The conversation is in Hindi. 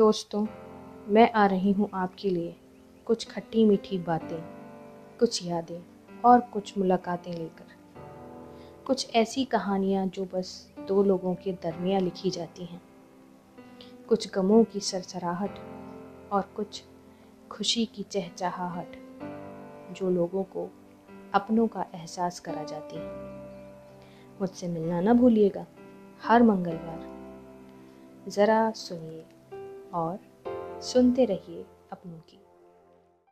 दोस्तों, मैं आ रही हूँ आपके लिए कुछ खट्टी मीठी बातें, कुछ यादें और कुछ मुलाकातें लेकर। कुछ ऐसी कहानियाँ जो बस दो लोगों के दरमियाँ लिखी जाती हैं, कुछ गमों की सरसराहट और कुछ खुशी की चहचहाहट जो लोगों को अपनों का एहसास करा जाती है। मुझसे मिलना ना भूलिएगा हर मंगलवार। ज़रा सुनिए और सुनते रहिए अपनों की।